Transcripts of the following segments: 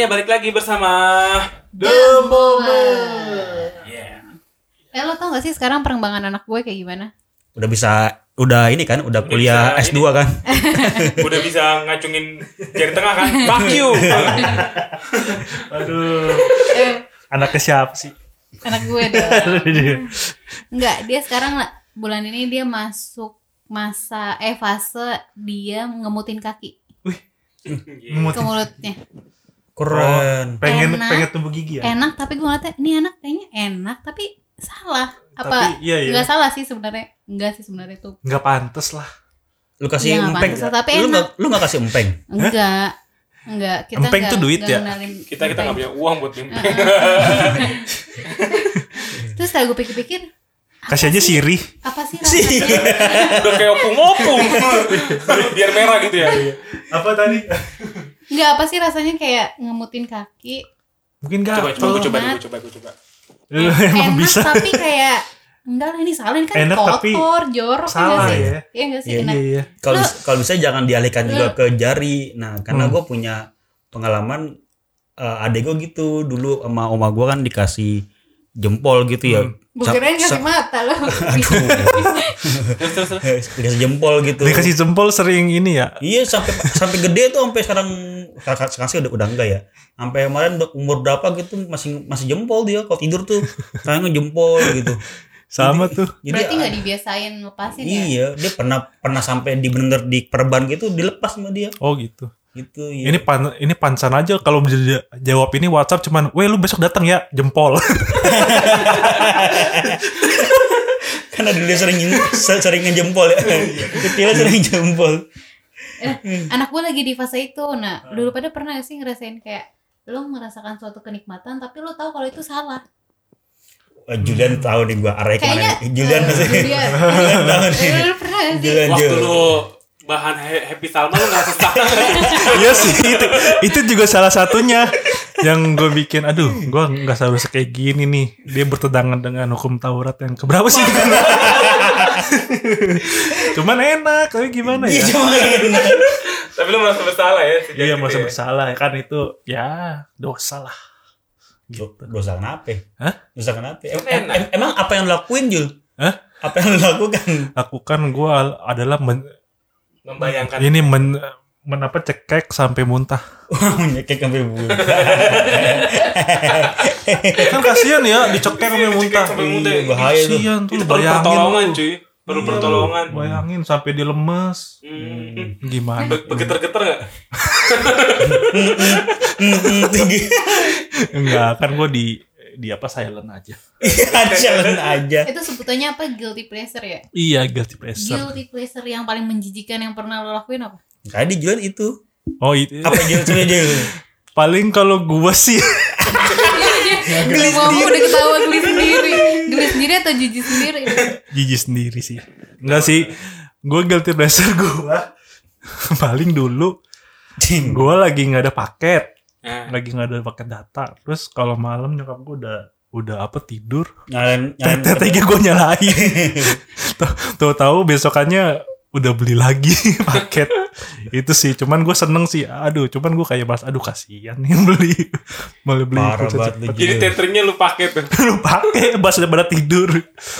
akhirnya balik lagi bersama The Moment. Yeah. Lo tau gak sih sekarang perkembangan anak gue kayak gimana? Udah kuliah S2 ini. Kan. Udah bisa ngacungin jari tengah kan. Fuck you. Aduh. Anaknya siapa sih? Anak gue dong. Enggak, dia sekarang bulan ini dia masuk masa fase dia ngemutin kaki. Wih. Ke mulutnya. Keren. Pengen tumbuh gigi ya. Enak, tapi gue ngeliatnya ini anak kayaknya enak tapi salah. Apa iya. Nggak salah sih sebenarnya, nggak sih sebenarnya tuh nggak pantas lah. Lu kasih empeng, lu nggak kasih empeng. Enggak kita empeng tuh duit ya, kita nggak punya uang buat empeng. Terus setelah gue pikir-pikir kasih aja sirih, apa sih rasanya? Udah kayak opung biar merah gitu ya. Apa tadi? Nggak, apa sih rasanya kayak ngemutin kaki? Mungkin nggak coba. Enak bisa. Tapi kayak enggak lah, ini salah, ini kan enak, kotor, jorok salah sih. Iya enggak sih? Iya. Kalau bisa jangan dialihkan juga ke jari. Nah, karena gue punya pengalaman adek gue gitu dulu sama oma gue kan dikasih jempol gitu ya. Bukannya ngasih mata loh. Aduh. Dikasih jempol gitu. Dikasih jempol sering ini ya. Iya, sampai gede tuh, sampai sekarang kasih udah enggak ya. Sampai kemarin umur berapa gitu masih jempol dia kalau tidur tuh. Kayaknya jempol gitu. Sama jadi, tuh. Berarti enggak dibiasain lepasin ya. Iya, dia pernah sampai bener-bener diperban gitu, dilepas sama dia. Oh gitu. Gitu ya. Ini pansan aja kalau jawab ini WhatsApp cuman, "Weh, lu besok datang ya, jempol." Karena dulu dia sering ngejempol ya. Kecilnya sering jempol. Anak gue lagi di fase itu. Nah, dulu pada pernah gak sih ngerasain kayak lo merasakan suatu kenikmatan tapi lo tahu kalau itu salah? Julian tahu nih gue arahnya kemana. Julian pasti. Julian tahu nih. Waktu lo bahan Happy Salma lo ngerasa salah. Iya sih, itu juga salah satunya yang gue bikin. Aduh, gue nggak seharusnya kayak gini nih. Dia bertentangan dengan hukum Taurat yang keberapa sih? Cuman enak, tapi gimana ya? Tapi lu merasa bersalah ya? Iya, merasa bersalah ya kan, itu ya dosa lah. Dosa kenapa? Hah? Dosa kenapa? Emang apa yang lakuin, Jul? Hah? Apa yang lakukan? Lakukan gue adalah membayangkan. Ini menapa cekek sampai muntah. Cekek sampai muntah. Kan kasihan ya, dicekek sampai muntah. Bahaya tuh. Itu baru pertolongan, cuy. Baru pertolongan. Bayangin sampai dia lemes. Gimana? Bergetar-getar enggak? Enggak, kan gue di apa, silent aja. Silent aja. Itu sebutannya apa? Guilty pleasure ya? Iya, guilty pleasure. Guilty pleasure yang paling menjijikan yang pernah lo lakuin apa? Kayak di Julian itu. Oh itu. Apa Julian itu? Paling kalau gua sih. Geli sendiri. Udah ketawa geli sendiri. Geli sendiri atau jijik sendiri? Jijik sendiri sih. Enggak sih. Gua guilty pleasure gua. Paling dulu. Gua lagi nggak ada paket. Lagi nggak ada paket data. Terus kalau malam nyokap gua udah apa tidur. TTG gua nyalain. Tahu-tahu besokannya udah beli lagi paket. Itu sih, cuman gue seneng sih. Aduh, cuman gue kayak bahas, aduh kasihan nih beli cepet. Jadi teteringnya lu pakai tuh. Lu pakai bahas udah pada tidur.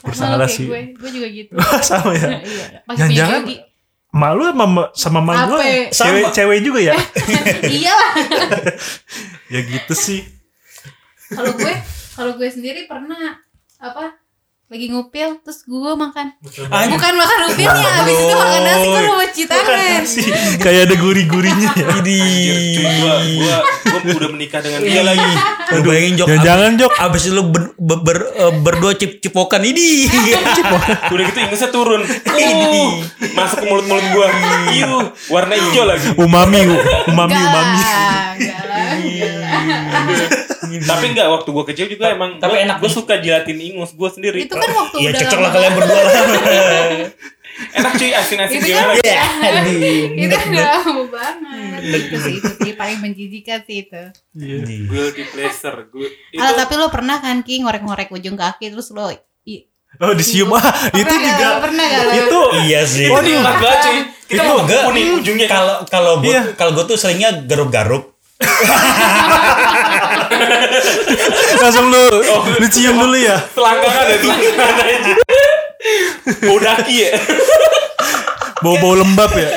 Bersalah sih. Gue juga gitu. Sama ya. Jangan-jangan malu sama malu cewek juga ya. Iyalah. Ya gitu sih. Kalau gue sendiri pernah apa? Lagi ngupil, terus gue makan. Bukan makan ngupilnya, abis itu makan nasi, gue mau cuci tangan. Kayak ada gurih-gurihnya ya. Jadi gue udah menikah dengan dia lagi. Lu bayangin, Jok. Jangan, Jok. Abis itu lu berdua cipokan ini. Udah gitu ingusnya turun. Masuk ke mulut-mulut gue. Warna hijau lagi. Umami. Tapi enggak, waktu gue kecil juga emang tapi enak, gue suka gelatin ingus gue sendiri. Itu kan waktu udah cocok lah kalian berdua. Enak cuy, asin-asin gimana ya. Itu udah lama banget. Itu sih paling menjijikan sih itu. Guilty pleasure. Tapi lo pernah kan Ki ngorek-ngorek ujung kaki terus lo disium itu juga pernah gak? Itu iya sih. Oh ini enggak cuy. Kita mau kuning ujungnya. Kalau gue tuh seringnya garuk-garuk. Langsung lu cium dulu ya. Telangkangan ya, telangkangan aja. Bau daki ya. Bau-bau lembab ya.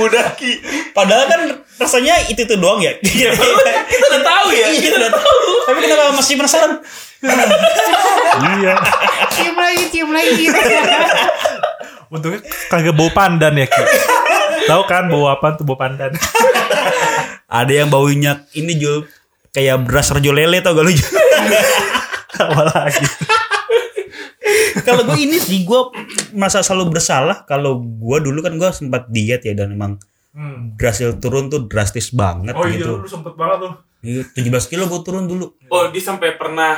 Bau daki. Padahal kan rasanya itu doang ya. Kita udah tahu ya. Kita udah tahu. Tapi kenapa masih penasaran? Iya. Cium lagi. Untungnya kagak bau pandan ya. Tahu kan bau apa tuh, bau pandan. Ada yang baunya ini Jul, kayak beras rejo lele, tau gak lu Jul? Apalagi. Kalau gue ini sih, gue masa selalu bersalah. Kalau gue dulu kan gue sempat diet ya, dan emang berhasil turun tuh drastis banget. Oh iya, gitu. Lu sempet banget tuh. 17 kilo gue turun dulu. Oh, dia sampai pernah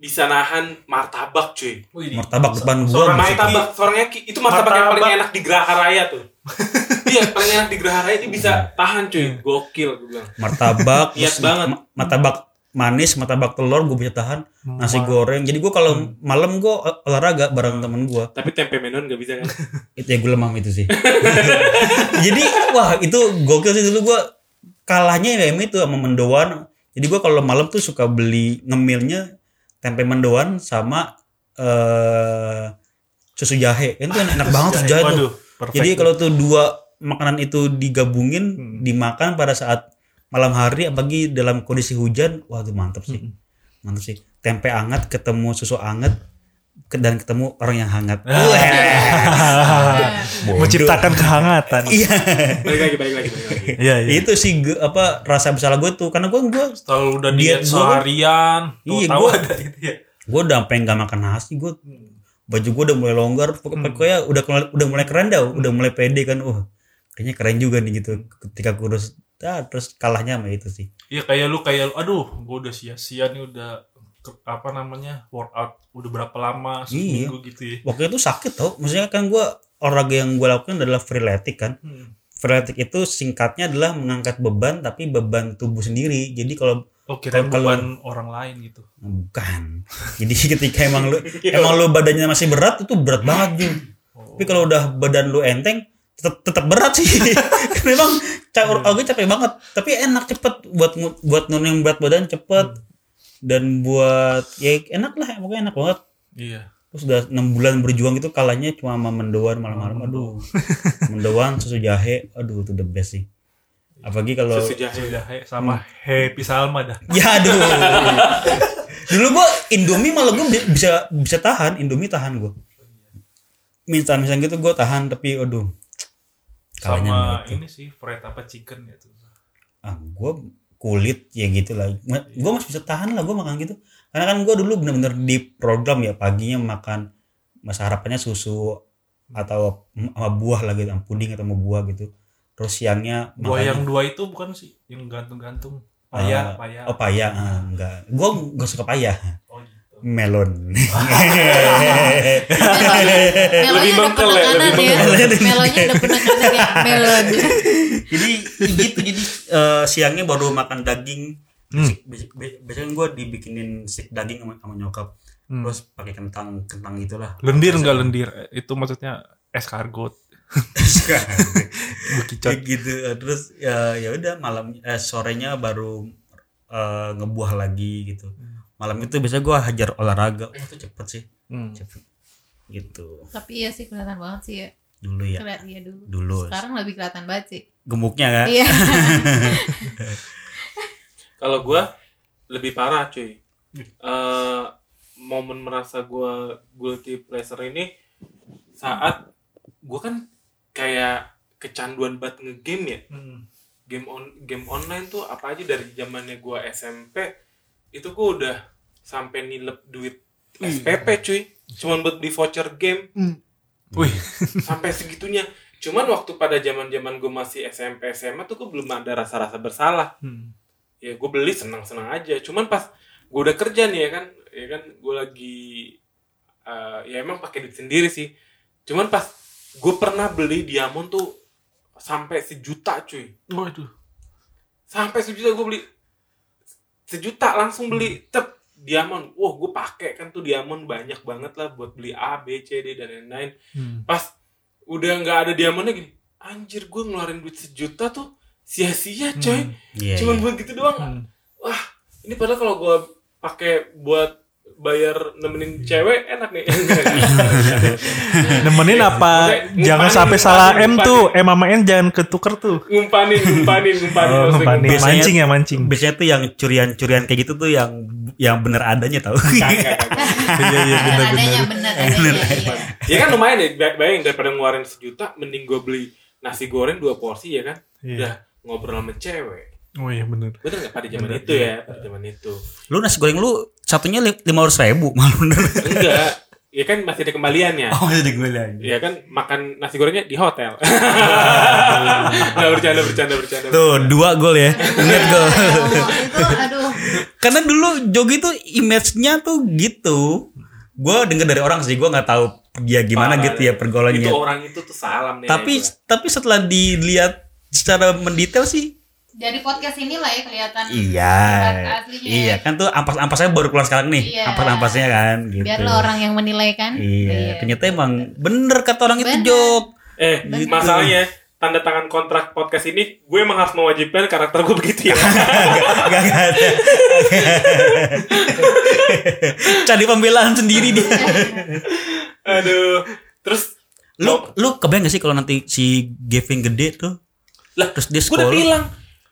bisa nahan martabak cuy. Martabak depan gue. Seorangnya itu martabak yang paling enak di Geraha Raya tuh. Iya, paling enak di Geraha Raya dia bisa tahan cuy. Gokil gue bilang. Martabak. Lihat banget. Martabak manis, martabak telur gue bisa tahan. Nasi goreng. Jadi gue kalau malam gue olahraga bareng temen gue. Tapi tempe menon gak bisa kan? Itu ya gue lemah itu sih. Jadi wah itu gokil sih. Dulu gue kalahnya ya itu sama mendoan. Jadi gue kalau malam tuh suka beli ngemilnya tempe mendoan sama susu jahe. Itu enak banget susu jahe tuh. Jadi kalau tuh dua makanan itu digabungin dimakan pada saat malam hari apalagi dalam kondisi hujan, wah itu mantap sih. Mantap sih. Tempe anget ketemu susu anget dan ketemu orang yang hangat. Menciptakan kehangatan. Iya. Balik lagi. Iya. Itu sih apa rasa bersalah gue tuh karena gue setelah udah diet seharian, tahu ada gitu ya. Gue udah sampai enggak makan nasi, gue baju gue udah mulai longgar, pokoknya udah mulai keren dah, udah mulai pede kan. Kayaknya keren juga nih gitu ketika kurus. Nah, terus kalahnya sama itu sih. Iya kayak lu, aduh, gua udah sia-sia nih udah workout udah berapa lama seminggu gitu ya. Waktu itu sakit tau, maksudnya kan gua olahraga yang gua lakukan adalah freeletic kan. Freeletic itu singkatnya adalah mengangkat beban tapi beban tubuh sendiri. Jadi kalau beban orang lain gitu. Bukan. Jadi ketika emang lu badannya masih berat itu berat banget gitu. Tapi kalau udah badan lu enteng tetap berat sih. Memang aku capek banget, tapi enak cepet buat nurunin berat badan cepet dan buat ya enak lah, pokoknya enak banget. Iya. Terus udah 6 bulan berjuang gitu kalahnya cuma sama mendoan malam-malam. Aduh. Mendoan susu jahe, aduh itu the best sih. Apalagi kalau susu jahe sama Happy Salma dah. Ya aduh. Dulu gua Indomie malah gua bisa tahan, Indomie tahan gua. Misal gitu gua tahan tapi aduh. Kalanya sama ini sih fried apa chicken ya tuh. Gue kulit ya gitu lah. Gue masih bisa tahan lah gue makan gitu. Karena kan gue dulu bener-bener di program ya, paginya makan masa harapannya susu atau sama buah lah gitu, puding atau sama buah gitu. Terus siangnya buah yang dua itu bukan sih yang gantung-gantung. Paya. Oh paya, enggak. Gue enggak suka paya. Oh, gitu. Melon. Lebih mengkel ya, melonnya udah penekanan ya, melon. Jadi gitu, jadi siangnya baru makan daging. Biasanya gue dibikinin steak daging sama nyokap. Terus pakai kentang gitulah. Lendir enggak lendir? Itu maksudnya escargot. Bekicot gitu. Terus ya udah malam sorenya baru ngebuah lagi gitu. Malam itu biasanya gue hajar olahraga. Itu cepet sih. Cepet gitu. Tapi iya sih kelihatan banget sih ya. Dulu ya. Iya dulu. Sekarang lebih kelihatan banget sih. Gemuknya kan. Iya. Kalau gue lebih parah cuy. Momen merasa gue guilty pleasure ini saat gue kan kayak kecanduan banget nge-game ya. Game online tuh apa aja dari zamannya gue SMP itu gue udah sampai nilep duit SPP cuy. Cuman buat beli voucher game. Wih, sampai segitunya. Cuman waktu pada zaman-zaman gue masih SMP SMA tuh gue belum ada rasa-rasa bersalah. Ya gue beli senang-senang aja. Cuman pas gue udah kerja nih ya kan gue lagi ya emang pakai duit sendiri sih. Cuman pas gue pernah beli diamond tuh sampai 1 juta cuy. Waduh. Sampai 1 juta gue beli. 1 juta langsung beli tep. Diamond, wah gue pakai kan tuh diamond banyak banget lah buat beli A, B, C, D dan lain-lain. Pas udah nggak ada diamondnya gini, anjir gue ngeluarin duit 1 juta tuh sia-sia coy. Cuman buat gitu doang. Wah, ini padahal kalau gue pakai buat bayar nemenin cewek enak nih. Nemenin apa? Oke, jangan sampai salah M tuh. M sama N jangan ketuker tuh. Ngumpanin. Biasanya, mancing. Biasanya tuh yang curian-curian kayak gitu tuh yang bener adanya tau. Bener. Ya kan lumayan ya, bayangin daripada ngeluarin 1 juta mending gue beli nasi goreng 2 porsi ya kan. Udah ngobrol sama cewek. Oh iya benar. Betul enggak pada zaman itu ya, pada zaman itu. Lu nasi goreng lu satunya 500.000 malu bener. Enggak. Ya kan masih ada kembaliannya. Oh, masih ada kembaliannya. Ya kan makan nasi gorengnya di hotel. Enggak bercanda. Tuh, 2 gol ya. Ingat gol. Aduh. Karena dulu Jogi tuh image-nya tuh gitu. Gua dengar dari orang sih, gua enggak tahu dia gimana parah, gitu ya pergaulannya. Itu orang itu tuh salam nih. Tapi setelah dilihat secara mendetail sih dari podcast inilah ya kelihatan. Iya kan tuh ampas-ampasnya baru keluar sekarang nih. Iya. Ampas-ampasnya kan gitu. Biar lo orang yang menilai kan. Iya. Ternyata emang bener kata orang itu Jok. Gitu. Masalahnya tanda tangan kontrak podcast ini gue emang harus mewajibkan karakter gue begitu ya. Gak ada. Cari pembelaan sendiri dia. Aduh. Terus lu kebayang gak sih kalau nanti si Gavin gede tuh? Lah terus dia sekolah. Gue udah bilang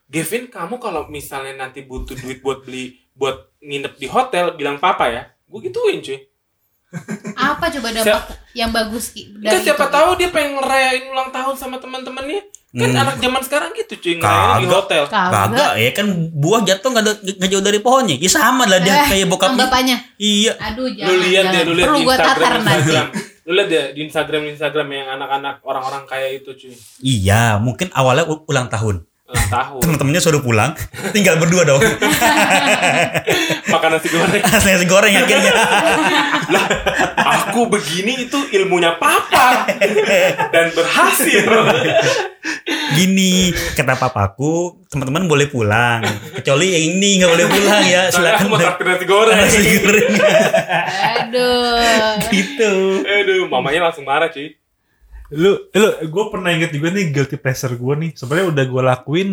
Gavin, kamu kalau misalnya nanti butuh duit buat beli, buat nginep di hotel, bilang papa ya. Gue gituin cuy. Apa coba dampak yang bagus dari itu? Siapa tahu dia pengen ngerayain ulang tahun sama teman-temannya. Kan anak zaman sekarang gitu cuy, ngerayain di hotel. Kagak ya kan buah jatuh gak jauh dari pohonnya. Ya sama lah dia kayak bokap. Anggapannya. Iya. Aduh jangan. Lu lihat di Instagram. Lu lihat deh di Instagram yang anak-anak orang-orang kaya itu cuy. Iya mungkin awalnya ulang tahun. Temen-temennya suruh pulang, tinggal berdua dong. Makan nasi goreng akhirnya. Lah, aku begini itu ilmunya papa dan berhasil. Gini, kata papaku, teman-teman boleh pulang. Kecuali yang ini enggak boleh pulang ya. Silakan. Aku mau makan nasi goreng. Aduh. Gitu. Aduh, mamanya langsung marah, cuy. Lu gue pernah inget juga nih guilty pleasure gue nih sebenarnya udah gue lakuin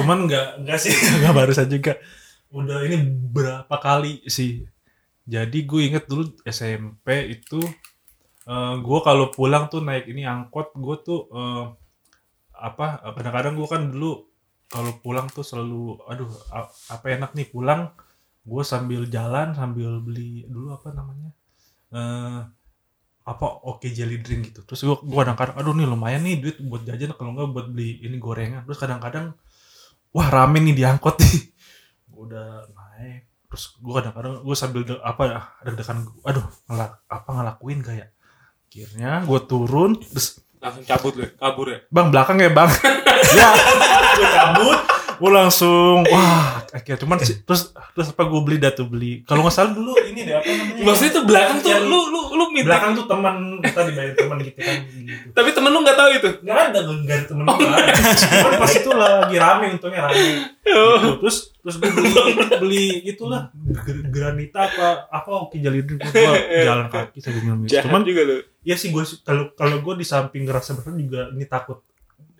cuman nggak baru saja juga udah ini berapa kali sih. Jadi gue inget dulu SMP itu gue kalau pulang tuh naik ini angkot gue tuh kadang-kadang gue kan dulu kalau pulang tuh selalu aduh apa enak nih pulang gue sambil jalan sambil beli dulu apa namanya jelly drink gitu. Terus gue kadang-kadang aduh nih lumayan nih duit buat jajan kalau enggak buat beli ini gorengan. Terus kadang-kadang wah rame nih diangkot nih. Udah naik. Terus gue kadang-kadang gue sambil deg-degan aduh ngelakuin kayak. Akhirnya gue turun terus langsung cabut lu, kabur ya. Bang belakang ya, Bang. Ya. Gue cabut, gue langsung wah akhirnya cuman terus apa gue beli kalau nggak salah dulu ini deh apa namanya maksudnya itu belakang tuh lu meeting belakang tuh teman kita dibayar teman gitu kan gitu. Tapi temen lu nggak tahu itu nggak ada temen lu kan pas itu lagi untungnya rame gitu. terus gue beli gitulah granita apa jelly drink gue jalan kaki sambil minum cuman juga lu ya sih gue kalau gue di samping ngerasa berat juga ini takut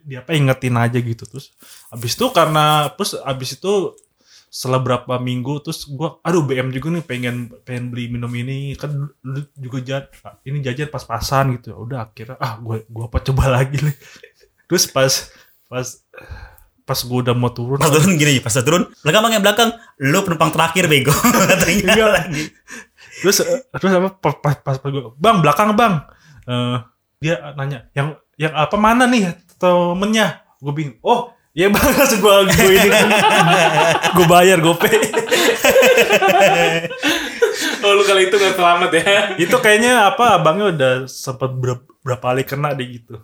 dia ingetin aja gitu terus abis itu setelah berapa minggu terus gue BM juga nih pengen beli minum ini kan juga jajan pas-pasan gitu udah akhirnya gue coba lagi nih terus pas gue udah mau turun pas turun belakang lu penumpang terakhir bego katanya lagi terus apa pas gue bang belakang dia nanya yang apa mana nih temennya gue bingung oh ya bang langsung gue ini gue bayar GoPay. Oh lu kali itu gak selamat ya itu kayaknya abangnya udah sempat berapa kali kena deh gitu.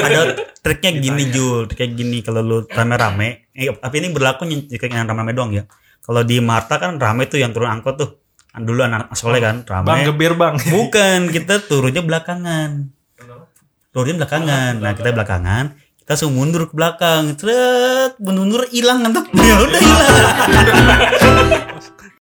Ada triknya gini Jul kayak gini kalau lu rame-rame tapi ini berlaku yang rame-rame doang ya kalau di Marta kan rame tuh yang turun angkot tuh dulu anak soleh kan rame bang gebir bang bukan kita turunnya belakangan. Turunnya belakangan. Nah, kita belakangan, kita langsung mundur ke belakang. Mundur hilang ngantuk. Ya udah hilang.